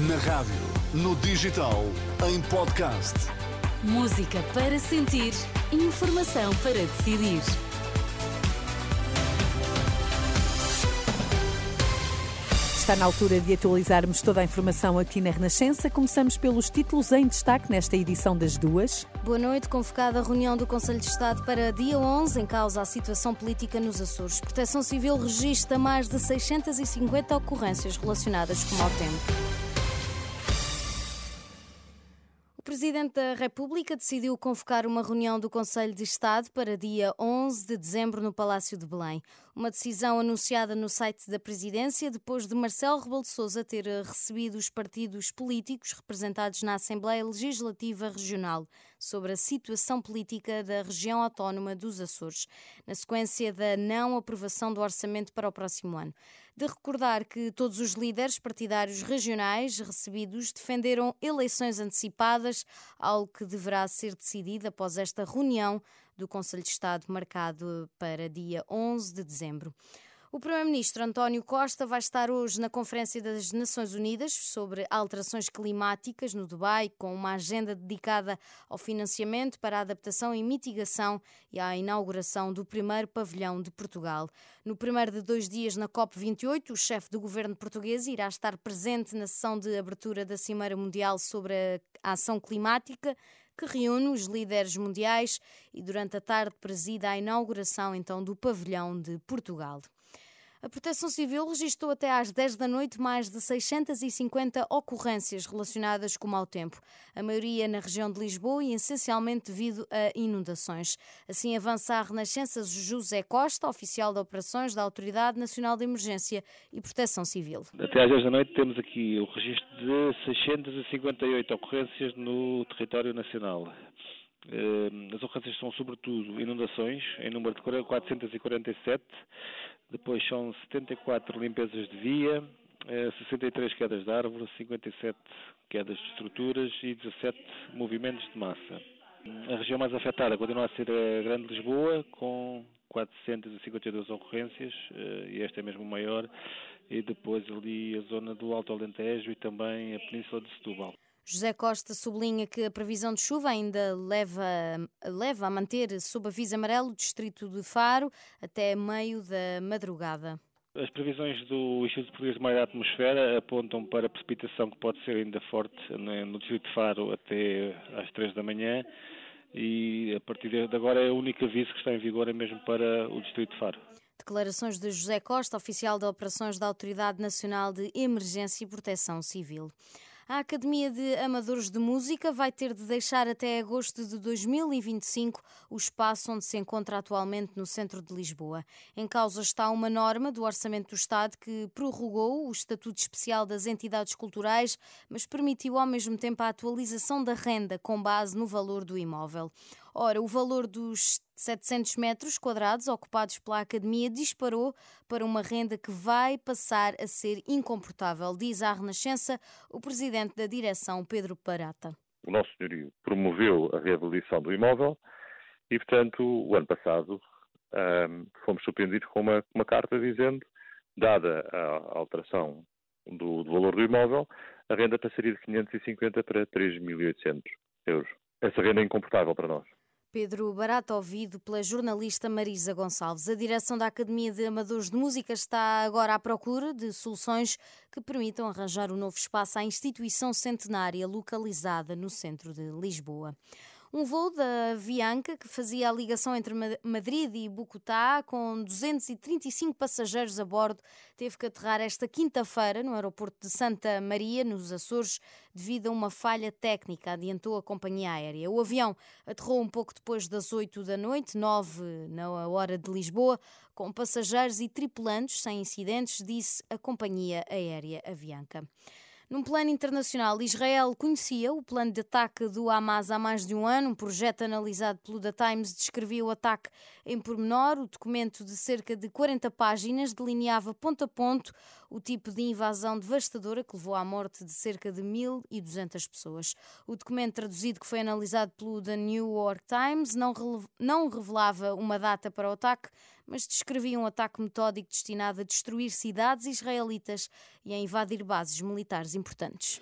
Na rádio, no digital, em podcast. Música para sentir, informação para decidir. Está na altura de atualizarmos toda a informação aqui na Renascença. Começamos pelos títulos em destaque nesta edição das duas. Boa noite. Convocada a reunião do Conselho de Estado para dia 11, em causa a situação política nos Açores. Proteção Civil registra mais de 650 ocorrências relacionadas com o mau tempo. O Presidente da República decidiu convocar uma reunião do Conselho de Estado para dia 11 de dezembro no Palácio de Belém. Uma decisão anunciada no site da Presidência depois de Marcelo Rebelo de Sousa ter recebido os partidos políticos representados na Assembleia Legislativa Regional sobre a situação política da região autónoma dos Açores, na sequência da não aprovação do orçamento para o próximo ano. De recordar que todos os líderes partidários regionais recebidos defenderam eleições antecipadas, algo que deverá ser decidido após esta reunião do Conselho de Estado marcado para dia 11 de dezembro. O Primeiro-Ministro António Costa vai estar hoje na Conferência das Nações Unidas sobre alterações climáticas no Dubai, com uma agenda dedicada ao financiamento para a adaptação e mitigação e à inauguração do primeiro pavilhão de Portugal. No primeiro de 2 dias na COP28, o chefe do governo português irá estar presente na sessão de abertura da Cimeira Mundial sobre a Ação Climática, que reúne os líderes mundiais e durante a tarde preside a inauguração então do pavilhão de Portugal. A Proteção Civil registrou até às 10 da noite mais de 650 ocorrências relacionadas com o mau tempo, a maioria na região de Lisboa e essencialmente devido a inundações. Assim avança a Renascença José Costa, oficial de operações da Autoridade Nacional de Emergência e Proteção Civil. Até às 10 da noite temos aqui o registro de 658 ocorrências no território nacional. As ocorrências são sobretudo inundações, em número de 447, depois são 74 limpezas de via, 63 quedas de árvores, 57 quedas de estruturas e 17 movimentos de massa. A região mais afetada continua a ser a Grande Lisboa, com 452 ocorrências, e esta é mesmo maior, e depois ali a zona do Alto Alentejo e também a Península de Setúbal. José Costa sublinha que a previsão de chuva ainda leva a manter sob aviso amarelo o distrito de Faro até meio da madrugada. As previsões do Instituto Português do Mar e da Atmosfera apontam para precipitação que pode ser ainda forte no distrito de Faro até às 3 da manhã e a partir de agora é o único aviso que está em vigor é mesmo para o distrito de Faro. Declarações de José Costa, oficial de operações da Autoridade Nacional de Emergência e Proteção Civil. A Academia de Amadores de Música vai ter de deixar até agosto de 2025 o espaço onde se encontra atualmente no centro de Lisboa. Em causa está uma norma do Orçamento do Estado que prorrogou o Estatuto Especial das Entidades Culturais, mas permitiu ao mesmo tempo a atualização da renda com base no valor do imóvel. Ora, o valor dos 700 metros quadrados ocupados pela Academia disparou para uma renda que vai passar a ser incomportável, diz à Renascença o presidente da direção, Pedro Parata. O nosso senhorio promoveu a reavaliação do imóvel e, portanto, o ano passado fomos surpreendidos com uma carta dizendo, dada a alteração do valor do imóvel, a renda passaria de 550 para 3.800 euros. Essa renda é incomportável para nós. Pedro Barata, ouvido pela jornalista Marisa Gonçalves. A direção da Academia de Amadores de Música está agora à procura de soluções que permitam arranjar um novo espaço à instituição centenária localizada no centro de Lisboa. Um voo da Avianca, que fazia a ligação entre Madrid e Bucutá, com 235 passageiros a bordo, teve que aterrar esta quinta-feira no aeroporto de Santa Maria, nos Açores, devido a uma falha técnica, adiantou a companhia aérea. O avião aterrou um pouco depois das 8 da noite, 9 na hora de Lisboa, com passageiros e tripulantes sem incidentes, disse a companhia aérea Avianca. Num plano internacional, Israel conhecia o plano de ataque do Hamas há mais de um ano. Um projeto analisado pelo The Times descrevia o ataque em pormenor. O documento de cerca de 40 páginas delineava ponto a ponto o tipo de invasão devastadora que levou à morte de cerca de 1.200 pessoas. O documento traduzido que foi analisado pelo The New York Times não revelava uma data para o ataque, mas descrevia um ataque metódico destinado a destruir cidades israelitas e a invadir bases militares importantes.